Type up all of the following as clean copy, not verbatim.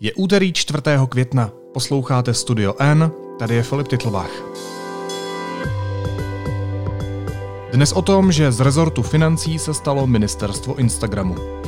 Je úterý 4. května, posloucháte Studio N, tady je Filip Tytlbách. Dnes o tom, že z rezortu financí se stalo ministerstvo Instagramu.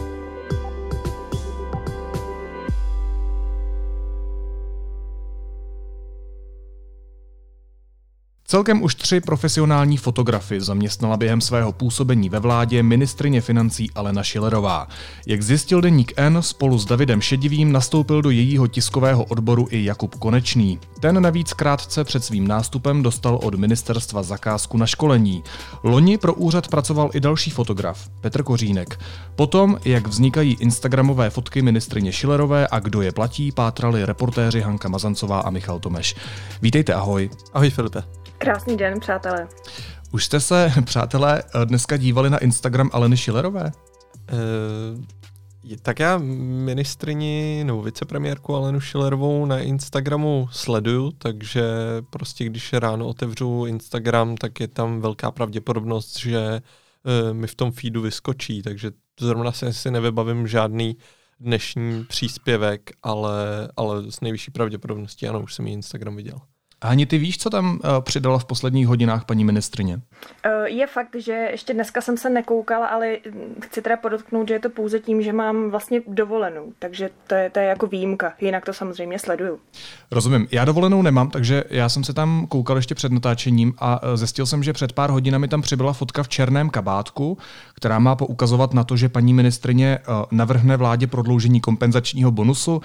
Celkem už 3 profesionální fotografy zaměstnala během svého působení ve vládě ministryně financí Alena Schillerová. Jak zjistil Deník N, spolu s Davidem Šedivým nastoupil do jejího tiskového odboru i Jakub Konečný. Ten navíc krátce před svým nástupem dostal od ministerstva zakázku na školení. Loni pro úřad pracoval i další fotograf, Petr Kořínek. Potom, jak vznikají instagramové fotky ministryně Schillerové a kdo je platí, pátrali reportéři Hanka Mazancová a Michal Tomeš. Vítejte, ahoj. Ahoj, Filipe. Krásný den, přátelé. Už jste se, přátelé, dneska dívali na Instagram Aleny Schillerové? Tak já ministryni nebo vicepremiérku Alenu Schillerovou na Instagramu sleduju, takže prostě když ráno otevřu Instagram, tak je tam velká pravděpodobnost, že mi v tom feedu vyskočí, takže zrovna si nevybavím žádný dnešní příspěvek, ale s nejvyšší pravděpodobností ano, už jsem ji Instagram viděl. Hani, ty víš, co tam přidala v posledních hodinách paní ministryně? Je fakt, že ještě dneska jsem se nekoukala, ale chci teda podotknout, že je to pouze tím, že mám vlastně dovolenou, takže to je jako výjimka, jinak to samozřejmě sleduju. Rozumím, já dovolenou nemám, takže já jsem se tam koukal ještě před natáčením a zjistil jsem, že před pár hodinami tam přibyla fotka v černém kabátku, která má poukazovat na to, že paní ministryně navrhne vládě prodloužení kompenzačního bonusu.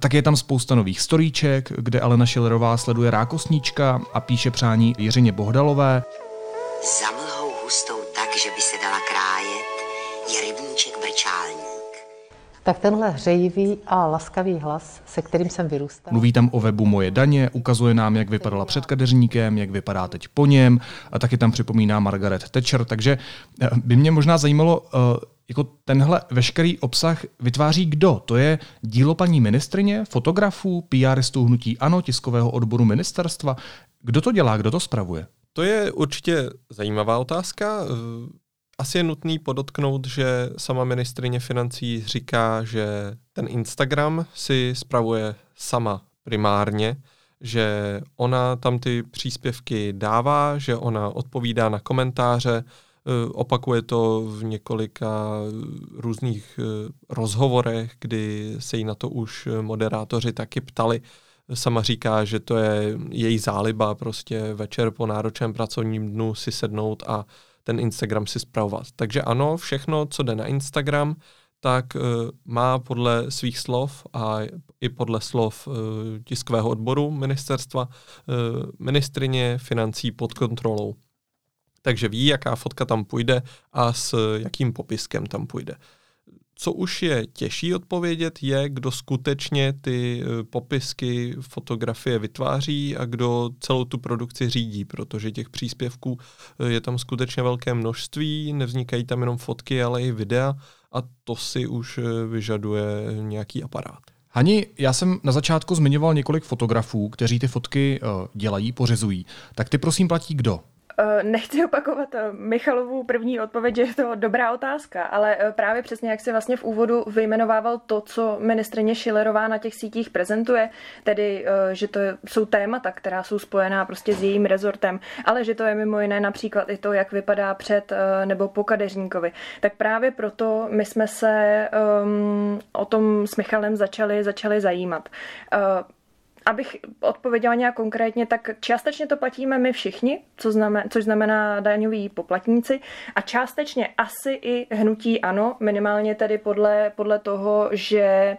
Tak je tam spousta nových storíček, kde Alena Schillerová sleduje rákosníčka a píše přání Jiřině Bohdalové. Za mlhou hustou tak, že by se dala krájet, je rybníček brčálník. Tak tenhle hřejivý a laskavý hlas, se kterým jsem vyrůstal. Mluví tam o webu Moje daně, ukazuje nám, jak vypadala před kadeřníkem, jak vypadá teď po něm a taky tam připomíná Margaret Thatcher, takže by mě možná zajímalo, jako tenhle veškerý obsah vytváří kdo? To je dílo paní ministryně, fotografů, PRistů hnutí ANO, tiskového odboru ministerstva. Kdo to dělá, kdo to spravuje? To je určitě zajímavá otázka. Asi je nutný podotknout, že sama ministryně financí říká, že ten Instagram si spravuje sama primárně, že ona tam ty příspěvky dává, že ona odpovídá na komentáře, opakuje to v několika různých rozhovorech, kdy se jí na to už moderátoři taky ptali. Sama říká, že to je její záliba prostě večer po náročném pracovním dnu si sednout a ten Instagram si spravovat. Takže ano, všechno, co jde na Instagram, tak má podle svých slov a i podle slov tiskového odboru ministerstva ministryně financí pod kontrolou. Takže ví, jaká fotka tam půjde a s jakým popiskem tam půjde. Co už je těžší odpovědět, je, kdo skutečně ty popisky, fotografie vytváří a kdo celou tu produkci řídí, protože těch příspěvků je tam skutečně velké množství, nevznikají tam jenom fotky, ale i videa a to si už vyžaduje nějaký aparát. Hani, já jsem na začátku zmiňoval několik fotografů, kteří ty fotky dělají, pořizují. Tak ty prosím platí kdo? Nechci opakovat Michalovu první odpověď, že je to dobrá otázka, ale právě přesně jak si vlastně v úvodu vyjmenovával to, co ministryně Schillerová na těch sítích prezentuje, tedy že to jsou témata, která jsou spojená prostě s jejím rezortem, ale že to je mimo jiné například i to, jak vypadá před nebo po kadeřníkovi. Tak právě proto my jsme se o tom s Michalem začali zajímat. Abych odpověděla nějak konkrétně, tak částečně to platíme my všichni, což znamená daňoví poplatníci, a částečně asi i hnutí ANO, minimálně tedy podle toho, že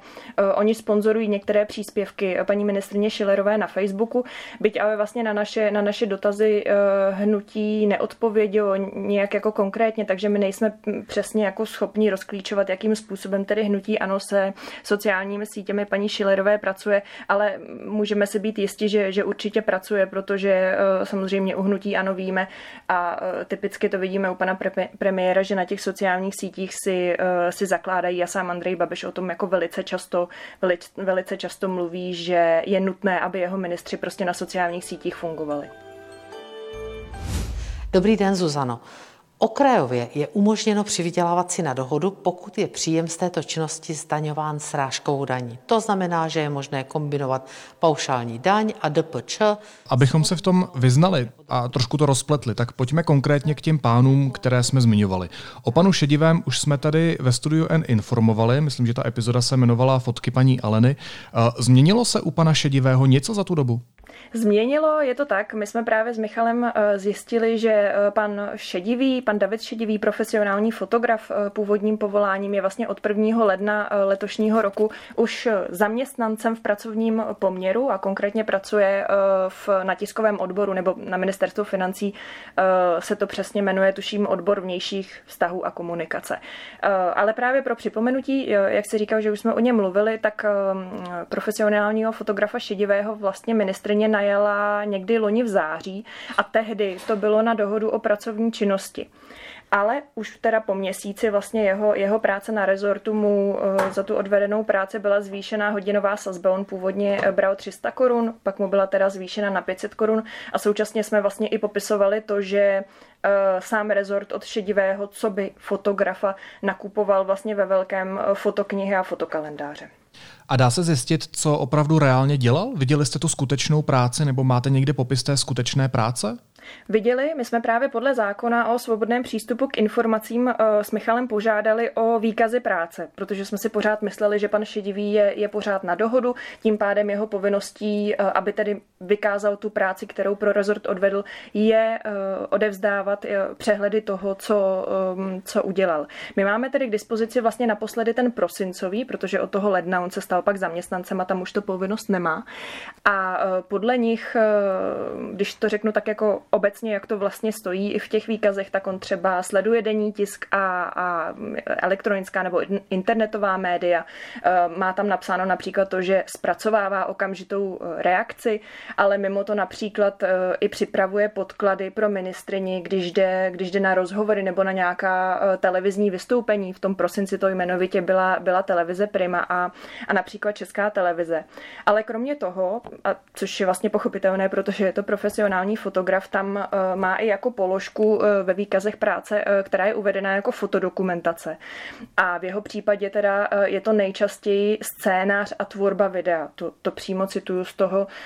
oni sponzorují některé příspěvky paní ministryně Schillerové na Facebooku, byť ale vlastně na naše dotazy hnutí neodpovědělo nějak jako konkrétně, takže my nejsme přesně jako schopni rozklíčovat, jakým způsobem tedy hnutí ANO se sociálními sítěmi paní Schillerové pracuje, ale můžeme si být jisti, že určitě pracuje, protože samozřejmě u hnutí ANO víme a typicky to vidíme u pana premiéra, že na těch sociálních sítích si zakládají a sám Andrej Babiš o tom jako velice často mluví, že je nutné, aby jeho ministři prostě na sociálních sítích fungovali. Dobrý den, Zuzano. Okrajově je umožněno přivydělávat si na dohodu, pokud je příjem z této činnosti zdaňován srážkovou daní. To znamená, že je možné kombinovat paušální daň a DPČ. Abychom se v tom vyznali a trošku to rozpletli, tak pojďme konkrétně k těm pánům, které jsme zmiňovali. O panu Šedivém už jsme tady ve Studiu N informovali, myslím, že ta epizoda se jmenovala Fotky paní Aleny. Změnilo se u pana Šedivého něco za tu dobu? Změnilo, je to tak. My jsme právě s Michalem zjistili, že pan David Šedivý, profesionální fotograf původním povoláním, je vlastně od 1. ledna letošního roku už zaměstnancem v pracovním poměru a konkrétně pracuje na tiskovém odboru, nebo na Ministerstvu financí se to přesně jmenuje, tuším, odbor vnějších vztahů a komunikace. Ale právě pro připomenutí, jak se říkal, že už jsme o něm mluvili, tak profesionálního fotografa Šedivého vlastně ministryně najala někdy loni v září a tehdy to bylo na dohodu o pracovní činnosti. Ale už teda po měsíci vlastně jeho práce na rezortu mu za tu odvedenou práci byla zvýšená hodinová sazba. On původně bral 300 korun, pak mu byla teda zvýšena na 500 korun a současně jsme vlastně i popisovali to, že sám rezort od Šedivého co by fotografa nakupoval vlastně ve velkém fotoknihy a fotokalendáře. A dá se zjistit, co opravdu reálně dělal? Viděli jste tu skutečnou práci nebo máte někde popis té skutečné práce? Viděli, my jsme právě podle zákona o svobodném přístupu k informacím s Michalem požádali o výkazy práce, protože jsme si pořád mysleli, že pan Šedivý je pořád na dohodu, tím pádem jeho povinností, aby tedy vykázal tu práci, kterou pro rezort odvedl, je odevzdávat přehledy toho, co udělal. My máme tedy k dispozici vlastně naposledy ten prosincový, protože od toho ledna on se stal pak zaměstnancem a tam už to povinnost nemá. A podle nich, když to řeknu tak jako obecně, jak to vlastně stojí i v těch výkazech, tak on třeba sleduje denní tisk a elektronická nebo internetová média. Má tam napsáno například to, že zpracovává okamžitou reakci, ale mimo to například i připravuje podklady pro ministryni, když jde na rozhovory nebo na nějaká televizní vystoupení. V tom prosinci to jmenovitě byla televize Prima a například Česká televize. Ale kromě toho, což je vlastně pochopitelné, protože je to profesionální fotograf, tam má i jako položku ve výkazech práce, která je uvedena jako fotodokumentace. A v jeho případě teda je to nejčastěji scénář a tvorba videa. To přímo cituju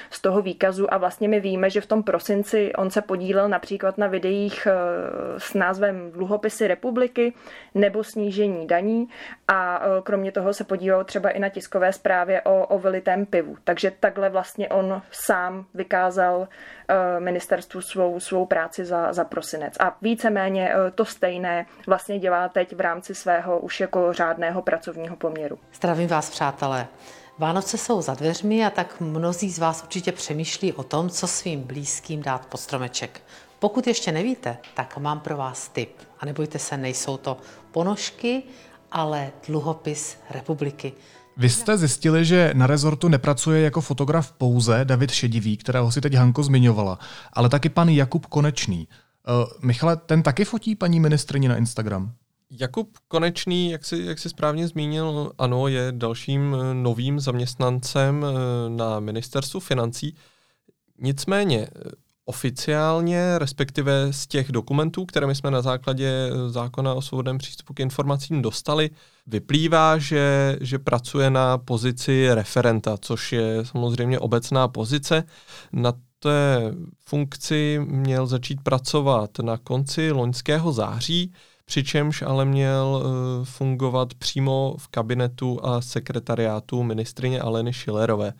z toho výkazu a vlastně my víme, že v tom prosinci on se podílel například na videích s názvem Dluhopisy republiky nebo Snížení daní a kromě toho se podílel třeba i na tiskové zprávě o vylitém pivu. Takže takhle vlastně on sám vykázal ministerstvu svou práci za prosinec. A víceméně to stejné vlastně dělá teď v rámci svého už jako řádného pracovního poměru. Zdravím vás, přátelé. Vánoce jsou za dveřmi a tak mnozí z vás určitě přemýšlí o tom, co svým blízkým dát pod stromeček. Pokud ještě nevíte, tak mám pro vás tip. A nebojte se, nejsou to ponožky, ale dluhopis republiky. Vy jste zjistili, že na rezortu nepracuje jako fotograf pouze David Šedivý, kterého si teď Hanko zmiňovala, ale taky pan Jakub Konečný. Michale, ten taky fotí paní ministryni na Instagram? Jakub Konečný, jak si správně zmínil, ano, je dalším novým zaměstnancem na Ministerstvu financí. Nicméně oficiálně, respektive z těch dokumentů, které my jsme na základě zákona o svobodném přístupu k informacím dostali, vyplývá, že pracuje na pozici referenta, což je samozřejmě obecná pozice. Na té funkci měl začít pracovat na konci loňského září, přičemž ale měl fungovat přímo v kabinetu a sekretariátu ministryně Aleny Schillerové.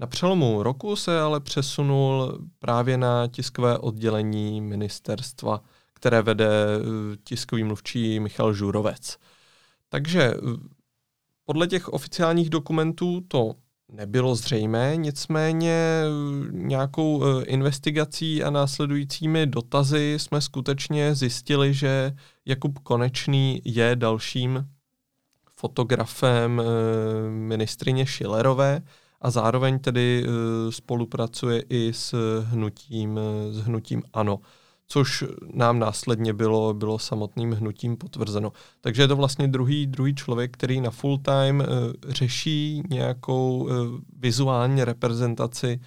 Na přelomu roku se ale přesunul právě na tiskové oddělení ministerstva, které vede tiskový mluvčí Michal Žurovec. Takže podle těch oficiálních dokumentů to nebylo zřejmé, nicméně nějakou investigací a následujícími dotazy jsme skutečně zjistili, že Jakub Konečný je dalším fotografem ministryně Schillerové a zároveň tedy spolupracuje i s hnutím ANO, což nám následně bylo samotným hnutím potvrzeno. Takže je to vlastně druhý člověk, který na full time řeší nějakou vizuální reprezentaci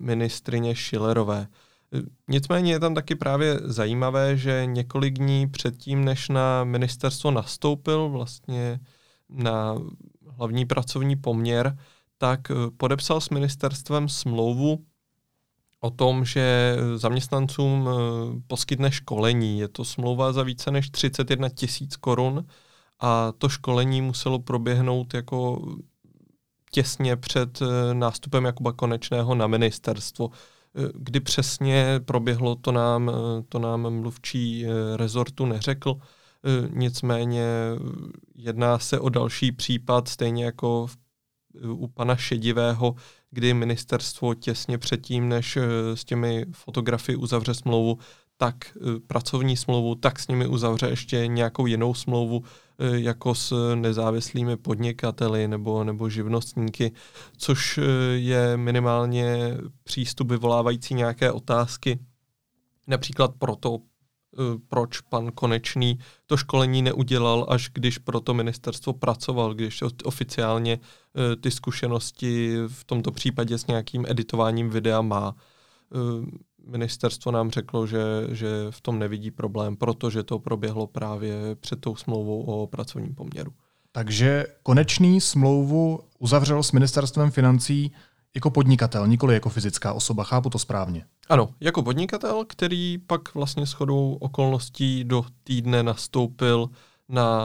ministryně Schillerové. Nicméně je tam taky právě zajímavé, že několik dní předtím, než na ministerstvo nastoupil vlastně na hlavní pracovní poměr, tak podepsal s ministerstvem smlouvu o tom, že zaměstnancům poskytne školení. Je to smlouva za více než 31 000 korun a to školení muselo proběhnout jako těsně před nástupem Jakuba Konečného na ministerstvo. Kdy přesně proběhlo, to nám mluvčí rezortu neřekl. Nicméně jedná se o další případ, stejně jako u pana Šedivého, kdy ministerstvo těsně předtím, než s těmi fotografy uzavře smlouvu, tak pracovní smlouvu, tak s nimi uzavře ještě nějakou jinou smlouvu, jako s nezávislými podnikateli nebo živnostníky, což je minimálně přístup vyvolávající nějaké otázky. Například proto, proč pan Konečný to školení neudělal, až když proto ministerstvo pracoval, když oficiálně ty zkušenosti v tomto případě s nějakým editováním videa má. Ministerstvo nám řeklo, že v tom nevidí problém, protože to proběhlo právě před tou smlouvou o pracovním poměru. Takže Konečný smlouvu uzavřel s ministerstvem financí jako podnikatel, nikoli jako fyzická osoba, chápu to správně? Ano, jako podnikatel, který pak vlastně shodou okolností do týdne nastoupil na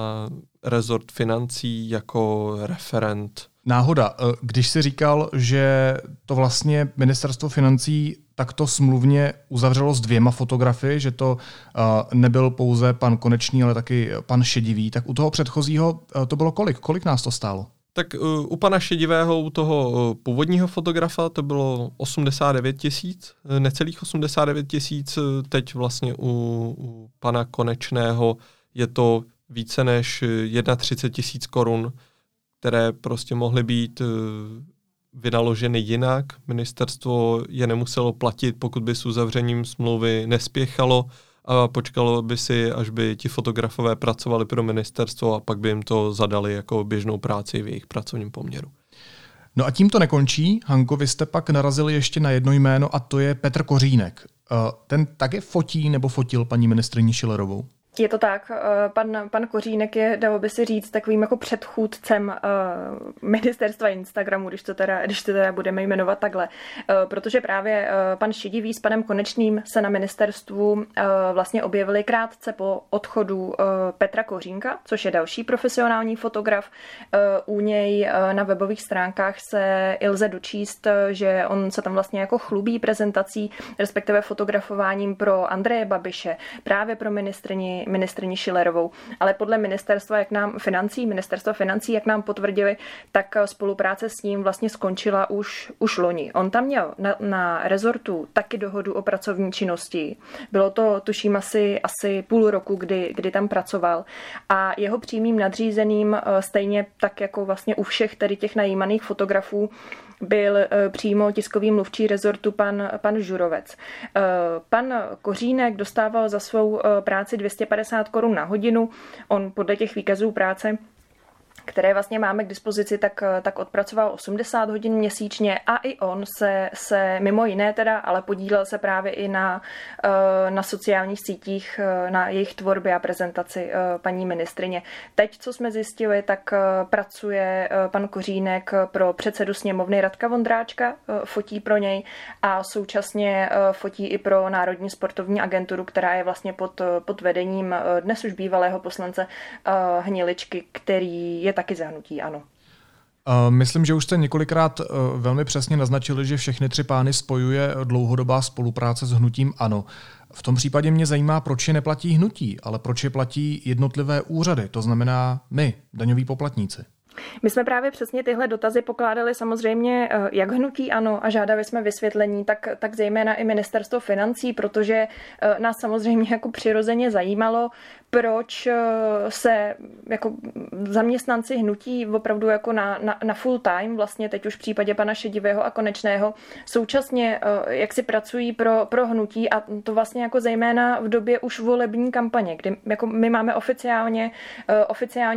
rezort financí jako referent. Náhoda, když jsi říkal, že to vlastně ministerstvo financí takto smluvně uzavřelo s 2 fotografy, že to nebyl pouze pan Konečný, ale taky pan Šedivý, tak u toho předchozího to bylo kolik? Kolik nás to stálo? Tak u pana Šedivého, u toho původního fotografa, to bylo 89 000, necelých 89 000, teď vlastně u pana Konečného je to více než 31 000 korun, které prostě mohly být vynaloženy jinak. Ministerstvo je nemuselo platit, pokud by s uzavřením smlouvy nespěchalo a počkalo by si, až by ti fotografové pracovali pro ministerstvo a pak by jim to zadali jako běžnou práci v jejich pracovním poměru. No a tím to nekončí. Hanko, vy jste pak narazili ještě na jedno jméno a to je Petr Kořínek. Ten také fotí nebo fotil paní ministryni Schillerovou? Je to tak. Pan Kořínek je, dalo by se říct, takovým jako předchůdcem ministerstva Instagramu, když to teda budeme jmenovat takhle. Protože právě pan Šedivý s panem Konečným se na ministerstvu vlastně objevili krátce po odchodu Petra Kořínka, což je další profesionální fotograf. U něj na webových stránkách se lze dočíst, že on se tam vlastně jako chlubí prezentací, respektive fotografováním pro Andreje Babiše, právě pro ministryni Schillerovou, ale podle ministerstva financí, jak nám potvrdili, tak spolupráce s ním vlastně skončila už loni. On tam měl na rezortu taky dohodu o pracovní činnosti. Bylo to, tuším, asi půl roku, kdy tam pracoval, a jeho přímým nadřízeným, stejně tak jako vlastně u všech tady těch najímaných fotografů, byl přímo tiskový mluvčí rezortu pan Žurovec. Pan Kořínek dostával za svou práci 250 korun na hodinu. On podle těch výkazů práce, které vlastně máme k dispozici, tak odpracoval 80 hodin měsíčně a i on se mimo jiné teda, ale podílel se právě i na sociálních sítích, na jejich tvorbě a prezentaci paní ministrině. Teď, co jsme zjistili, tak pracuje pan Kořínek pro předsedu sněmovny Radka Vondráčka, fotí pro něj a současně fotí i pro Národní sportovní agenturu, která je vlastně pod vedením dnes už bývalého poslance Hniličky, který je taky zahnutí, ano. Myslím, že už jste několikrát velmi přesně naznačili, že všechny 3 pány spojuje dlouhodobá spolupráce s hnutím ANO. V tom případě mě zajímá, proč je neplatí hnutí, ale proč je platí jednotlivé úřady, to znamená my, daňoví poplatníci. My jsme právě přesně tyhle dotazy pokládali samozřejmě jak hnutí ANO a žádali jsme vysvětlení, tak zejména i ministerstvo financí, protože nás samozřejmě jako přirozeně zajímalo, proč se jako zaměstnanci hnutí opravdu jako na full time, vlastně teď už v případě pana Šedivého a Konečného, současně jak si pracují pro hnutí, a to vlastně jako zejména v době už volební kampaně, kdy jako my máme oficiálně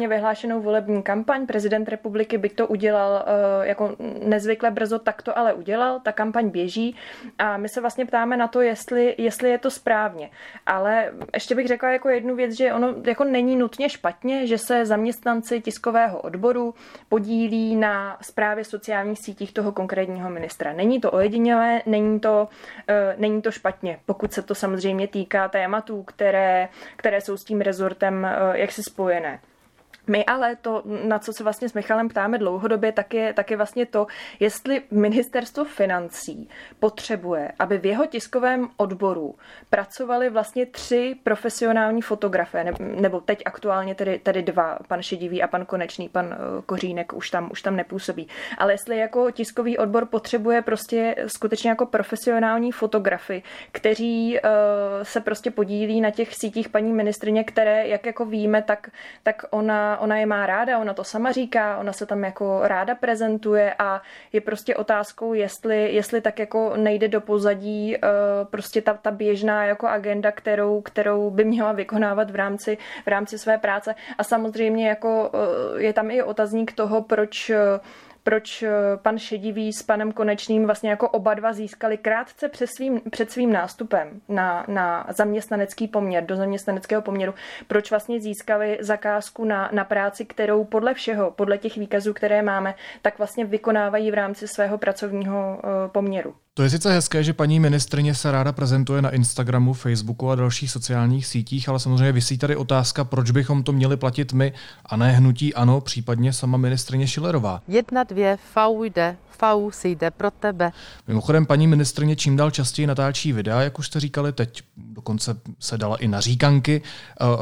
vyhlášenou volební kampaň. Prezident republiky by to udělal jako nezvykle brzo, tak to ale udělal, ta kampaň běží a my se vlastně ptáme na to, jestli je to správně. Ale ještě bych řekla jako jednu věc, že ono jako není nutně špatně, že se zaměstnanci tiskového odboru podílí na správě sociálních sítích toho konkrétního ministra. Není to ojedinělé, není to špatně, pokud se to samozřejmě týká tématů, které jsou s tím rezortem jaksi spojené. My ale to, na co se vlastně s Michalem ptáme dlouhodobě, tak je vlastně to, jestli Ministerstvo financí potřebuje, aby v jeho tiskovém odboru pracovali vlastně 3 profesionální fotografé, nebo teď aktuálně tedy 2, pan Šedivý a pan Konečný, pan Kořínek už tam nepůsobí. Ale jestli jako tiskový odbor potřebuje prostě skutečně jako profesionální fotografy, kteří se prostě podílí na těch sítích paní ministrině, které, jak jako víme, tak ona je má ráda, ona to sama říká, ona se tam jako ráda prezentuje a je prostě otázkou, jestli tak jako nejde do pozadí prostě ta běžná jako agenda, kterou by měla vykonávat v rámci své práce. A samozřejmě jako je tam i otazník toho, proč pan Šedivý s panem Konečným vlastně jako oba dva získali krátce před svým nástupem na zaměstnanecký poměr, do zaměstnaneckého poměru, proč vlastně získali zakázku na práci, kterou podle těch výkazů, které máme, tak vlastně vykonávají v rámci svého pracovního poměru. To je sice hezké, že paní ministryně se ráda prezentuje na Instagramu, Facebooku a dalších sociálních sítích, ale samozřejmě visí tady otázka, proč bychom to měli platit my a ne hnutí ANO, případně sama ministryně Schillerová. 1, 2, FAU jde, FAU si jde pro tebe. Mimochodem, paní ministryně čím dál častěji natáčí videa, jak už jste říkali, teď dokonce se dala i na říkanky.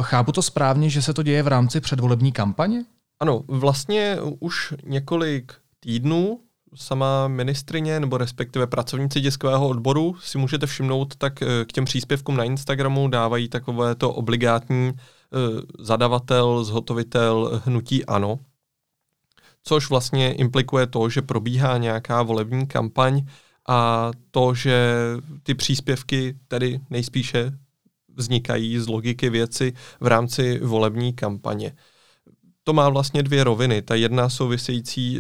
Chápu to správně, že se to děje v rámci předvolební kampaně? Ano, vlastně už několik týdnů sama ministrině, nebo respektive pracovníci tiskového odboru, si můžete všimnout, tak k těm příspěvkům na Instagramu dávají takovéto obligátní zadavatel, zhotovitel hnutí ANO, což vlastně implikuje to, že probíhá nějaká volební kampaň a to, že ty příspěvky tedy nejspíše vznikají z logiky věci v rámci volební kampaně. To má vlastně 2 roviny. Ta jedna související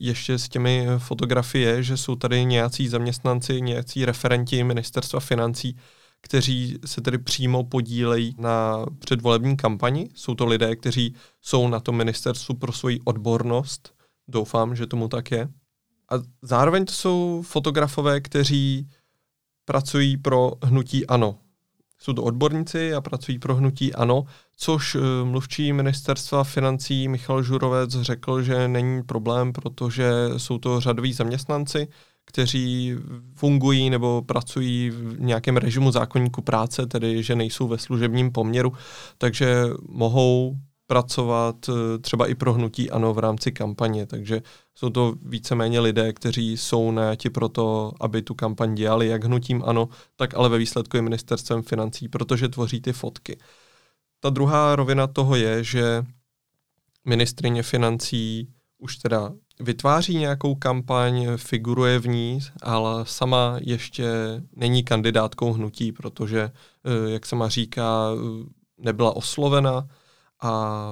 ještě s těmi fotografie, že jsou tady nějací zaměstnanci, nějací referenti Ministerstva financí, kteří se tedy přímo podílejí na předvolební kampani. Jsou to lidé, kteří jsou na tom ministerstvu pro svoji odbornost. Doufám, že tomu tak je. A zároveň to jsou fotografové, kteří pracují pro hnutí ANO. Jsou to odborníci a pracují pro hnutí ANO, což mluvčí ministerstva financí Michal Žurovec řekl, že není problém, protože jsou to řadoví zaměstnanci, kteří fungují nebo pracují v nějakém režimu zákoníku práce, tedy že nejsou ve služebním poměru, takže mohou pracovat třeba i pro hnutí ANO v rámci kampaně, takže jsou to víceméně lidé, kteří jsou najati pro to, aby tu kampaň dělali jak hnutím ANO, tak ale ve výsledku i ministerstvem financí, protože tvoří ty fotky. Ta druhá rovina toho je, že ministryně financí už teda vytváří nějakou kampaň, figuruje v ní, ale sama ještě není kandidátkou hnutí, protože, jak sama říká, nebyla oslovena a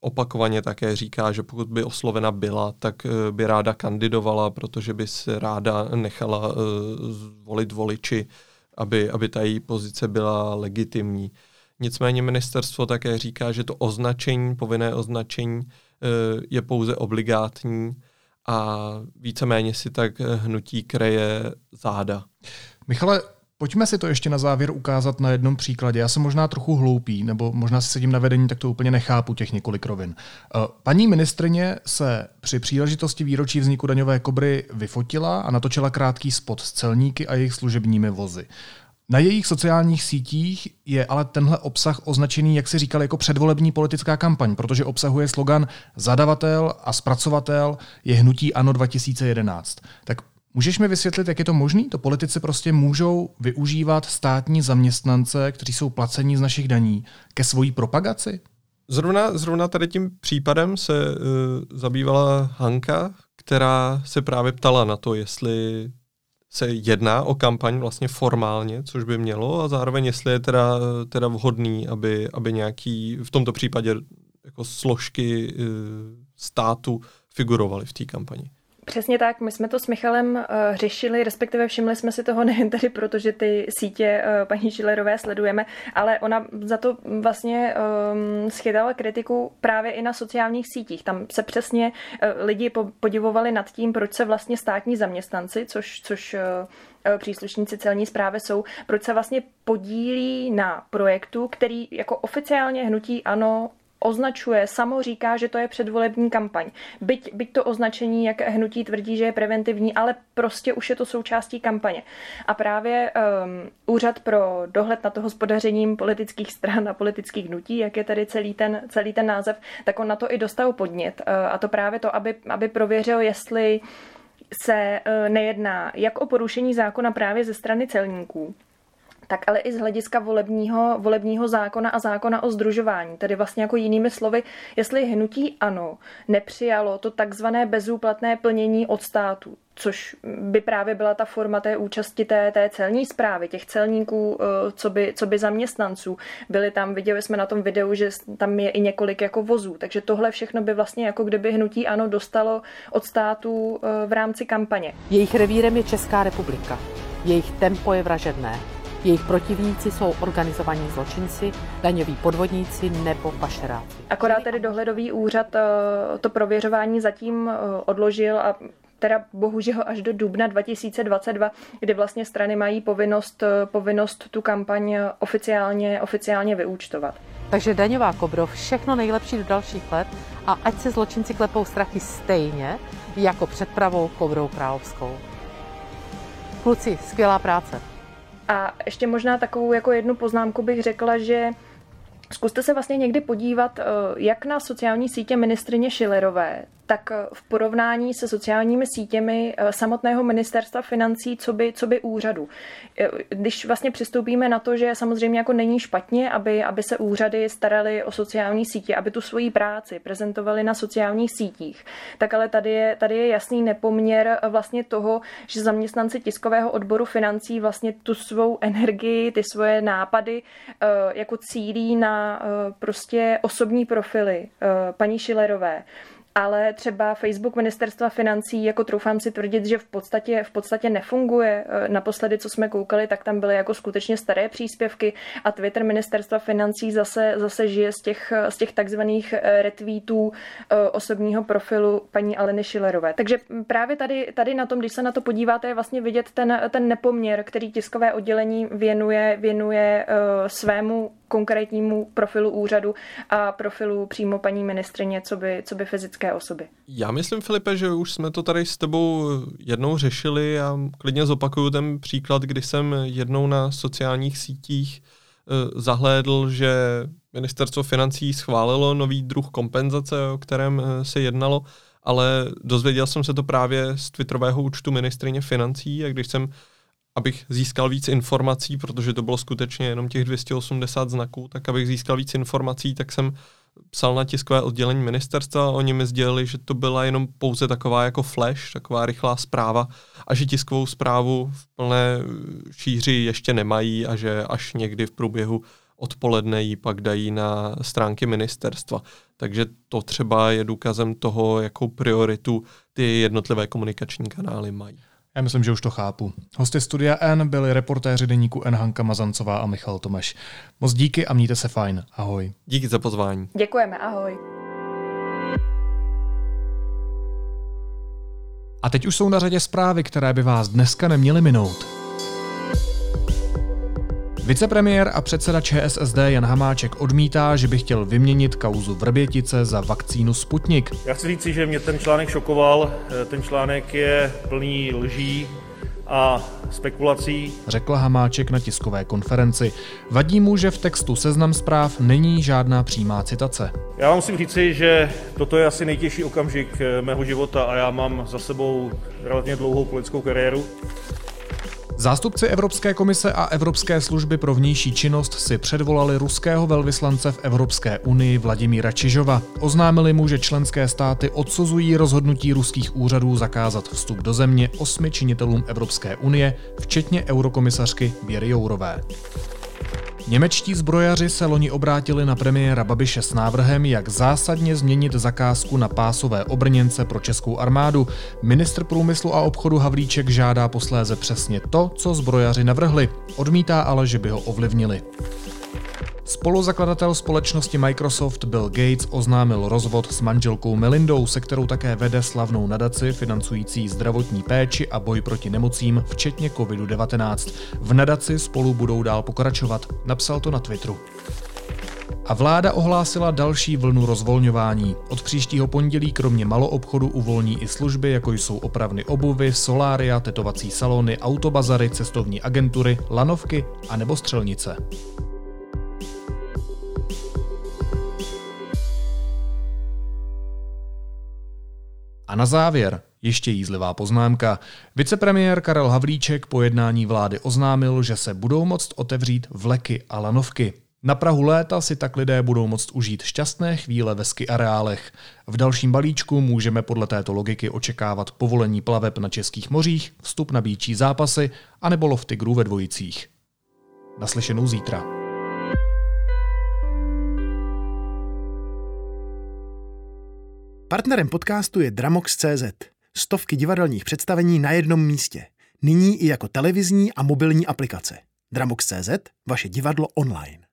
opakovaně také říká, že pokud by oslovena byla, tak by ráda kandidovala, protože by se ráda nechala zvolit voliči, aby ta její pozice byla legitimní. Nicméně ministerstvo také říká, že to označení, povinné označení, je pouze obligátní a víceméně si tak hnutí kreje záda. Michale, pojďme si to ještě na závěr ukázat na jednom příkladě. Já jsem možná trochu hloupý, nebo možná si sedím na vedení, tak to úplně nechápu těch několik rovin. Paní ministryně se při příležitosti výročí vzniku daňové Kobry vyfotila a natočila krátký spot s celníky a jejich služebními vozy. Na jejich sociálních sítích je ale tenhle obsah označený, jak si říkal, jako předvolební politická kampaň, protože obsahuje slogan zadavatel a zpracovatel je hnutí ANO 2011. Tak Můžeš mi vysvětlit, jak je to možné? To politici prostě můžou využívat státní zaměstnance, kteří jsou placení z našich daní, ke svojí propagaci? Zrovna tady tím případem se zabývala Hanka, která se právě ptala na to, jestli se jedná o kampaň vlastně formálně, což by mělo, a zároveň jestli je teda vhodný, aby nějaký, v tomto případě jako složky státu figurovaly v té kampani. Přesně tak, my jsme to s Michalem řešili, respektive všimli jsme si toho nejen tady, protože ty sítě paní Schillerové sledujeme, ale ona za to vlastně schytala kritiku právě i na sociálních sítích. Tam se přesně lidi podivovali nad tím, proč se vlastně státní zaměstnanci, což příslušníci celní správy jsou, proč se vlastně podílí na projektu, který jako oficiálně hnutí ANO označuje, samo říká, že to je předvolební kampaň. Byť to označení, jak hnutí tvrdí, že je preventivní, ale prostě už je to součástí kampaně. A právě Úřad pro dohled nad hospodařením politických stran a politických hnutí, jak je tady celý ten název, tak on na to i dostal podnět. A to právě to, aby prověřil, jestli se nejedná jak o porušení zákona právě ze strany celníků, tak ale i z hlediska volebního zákona a zákona o sdružování. Tedy vlastně jako jinými slovy, jestli hnutí ANO nepřijalo to takzvané bezúplatné plnění od státu, což by právě byla ta forma té účasti té celní správy, těch celníků, co by zaměstnanců. Byli tam, viděli jsme na tom videu, že tam je i několik jako vozů, takže tohle všechno by vlastně jako kdyby hnutí ANO dostalo od státu v rámci kampaně. Jejich revírem je Česká republika. Jejich tempo je vražedné. Jejich protivníci jsou organizovaní zločinci, daňoví podvodníci nebo pašeráci. Akorát tedy dohledový úřad to prověřování zatím odložil a teda bohužel až do dubna 2022, kdy vlastně strany mají povinnost tu kampaň oficiálně vyúčtovat. Takže daňová Kobro, všechno nejlepší do dalších let a ať se zločinci klepou strachy stejně jako před pravou Kobrou královskou. Kluci, skvělá práce. A ještě možná takovou jako jednu poznámku bych řekla, že zkuste se vlastně někdy podívat, jak na sociální sítě ministryně Schillerové, tak v porovnání se sociálními sítěmi samotného ministerstva financí, co by úřadu. Když vlastně přistoupíme na to, že samozřejmě jako není špatně, aby se úřady staraly o sociální sítě, aby tu svoji práci prezentovali na sociálních sítích, tak ale tady je jasný nepoměr vlastně toho, že zaměstnanci tiskového odboru financí vlastně tu svou energii, ty svoje nápady jako cílí na prostě osobní profily paní Schillerové. Ale třeba Facebook Ministerstva financí, jako troufám si tvrdit, že v podstatě nefunguje. Naposledy, co jsme koukali, tak tam byly jako skutečně staré příspěvky a Twitter Ministerstva financí zase žije z těch takzvaných retweetů osobního profilu paní Aleny Schillerové. Takže právě tady na tom, když se na to podíváte, je vlastně vidět ten nepoměr, který tiskové oddělení věnuje svému konkrétnímu profilu úřadu a profilu přímo paní ministryně, co by fyzické osoby. Já myslím, Filipe, že už jsme to tady s tebou jednou řešili a klidně zopakuju ten příklad, kdy jsem jednou na sociálních sítích zahlédl, že ministerstvo financí schválilo nový druh kompenzace, o kterém se jednalo, ale dozvěděl jsem se to právě z twitterového účtu ministryně financí a když jsem abych získal víc informací, protože to bylo skutečně jenom těch 280 znaků, tak abych získal víc informací, tak jsem psal na tiskové oddělení ministerstva, oni mi sdělili, že to byla jenom pouze taková jako flash, taková rychlá zpráva a že tiskovou zprávu v plné šíři ještě nemají a že až někdy v průběhu odpoledne ji pak dají na stránky ministerstva. Takže to třeba je důkazem toho, jakou prioritu ty jednotlivé komunikační kanály mají. Já myslím, že už to chápu. Hosty Studia N byli reportéři deníku N Hanka Mazancová a Michal Tomeš. Moc díky a mějte se fajn. Ahoj. Díky za pozvání. Děkujeme, ahoj. A teď už jsou na řadě zprávy, které by vás dneska neměly minout. Vicepremiér a předseda ČSSD Jan Hamáček odmítá, že by chtěl vyměnit kauzu Vrbětice za vakcínu Sputnik. Já chci říci, že mě ten článek šokoval. Ten článek je plný lží, a spekulací, řekl Hamáček na tiskové konferenci. Vadí mu, že v textu Seznam zpráv není žádná přímá citace. Já vám musím říci, že toto je asi nejtěžší okamžik mého života a já mám za sebou relativně dlouhou politickou kariéru. Zástupci Evropské komise a Evropské služby pro vnější činnost si předvolali ruského velvyslance v Evropské unii Vladimíra Čižova. Oznámili mu, že členské státy odsuzují rozhodnutí ruských úřadů zakázat vstup do země 8 činitelům Evropské unie, včetně eurokomisařky Věry Jourové. Němečtí zbrojaři se loni obrátili na premiéra Babiše s návrhem, jak zásadně změnit zakázku na pásové obrněnce pro českou armádu. Ministr průmyslu a obchodu Havlíček žádá posléze přesně to, co zbrojaři navrhli. Odmítá ale, že by ho ovlivnili. Spoluzakladatel společnosti Microsoft Bill Gates oznámil rozvod s manželkou Melindou, se kterou také vede slavnou nadaci financující zdravotní péči a boj proti nemocím, včetně COVID-19. V nadaci spolu budou dál pokračovat, napsal to na Twitteru. A vláda ohlásila další vlnu rozvolňování. Od příštího pondělí kromě maloobchodu uvolní i služby, jako jsou opravny obuvy, solária, tetovací salony, autobazary, cestovní agentury, lanovky a nebo střelnice. A na závěr ještě jízlivá poznámka. Vicepremiér Karel Havlíček po jednání vlády oznámil, že se budou moct otevřít vleky a lanovky. Na prahu léta si tak lidé budou moct užít šťastné chvíle ve ski areálech. V dalším balíčku můžeme podle této logiky očekávat povolení plaveb na českých mořích, vstup na býčí zápasy anebo lov tygrů ve Dvojicích. Naslyšenou zítra. Partnerem podcastu je Dramox.cz. Stovky divadelních představení na jednom místě. Nyní i jako televizní a mobilní aplikace. Dramox.cz, vaše divadlo online.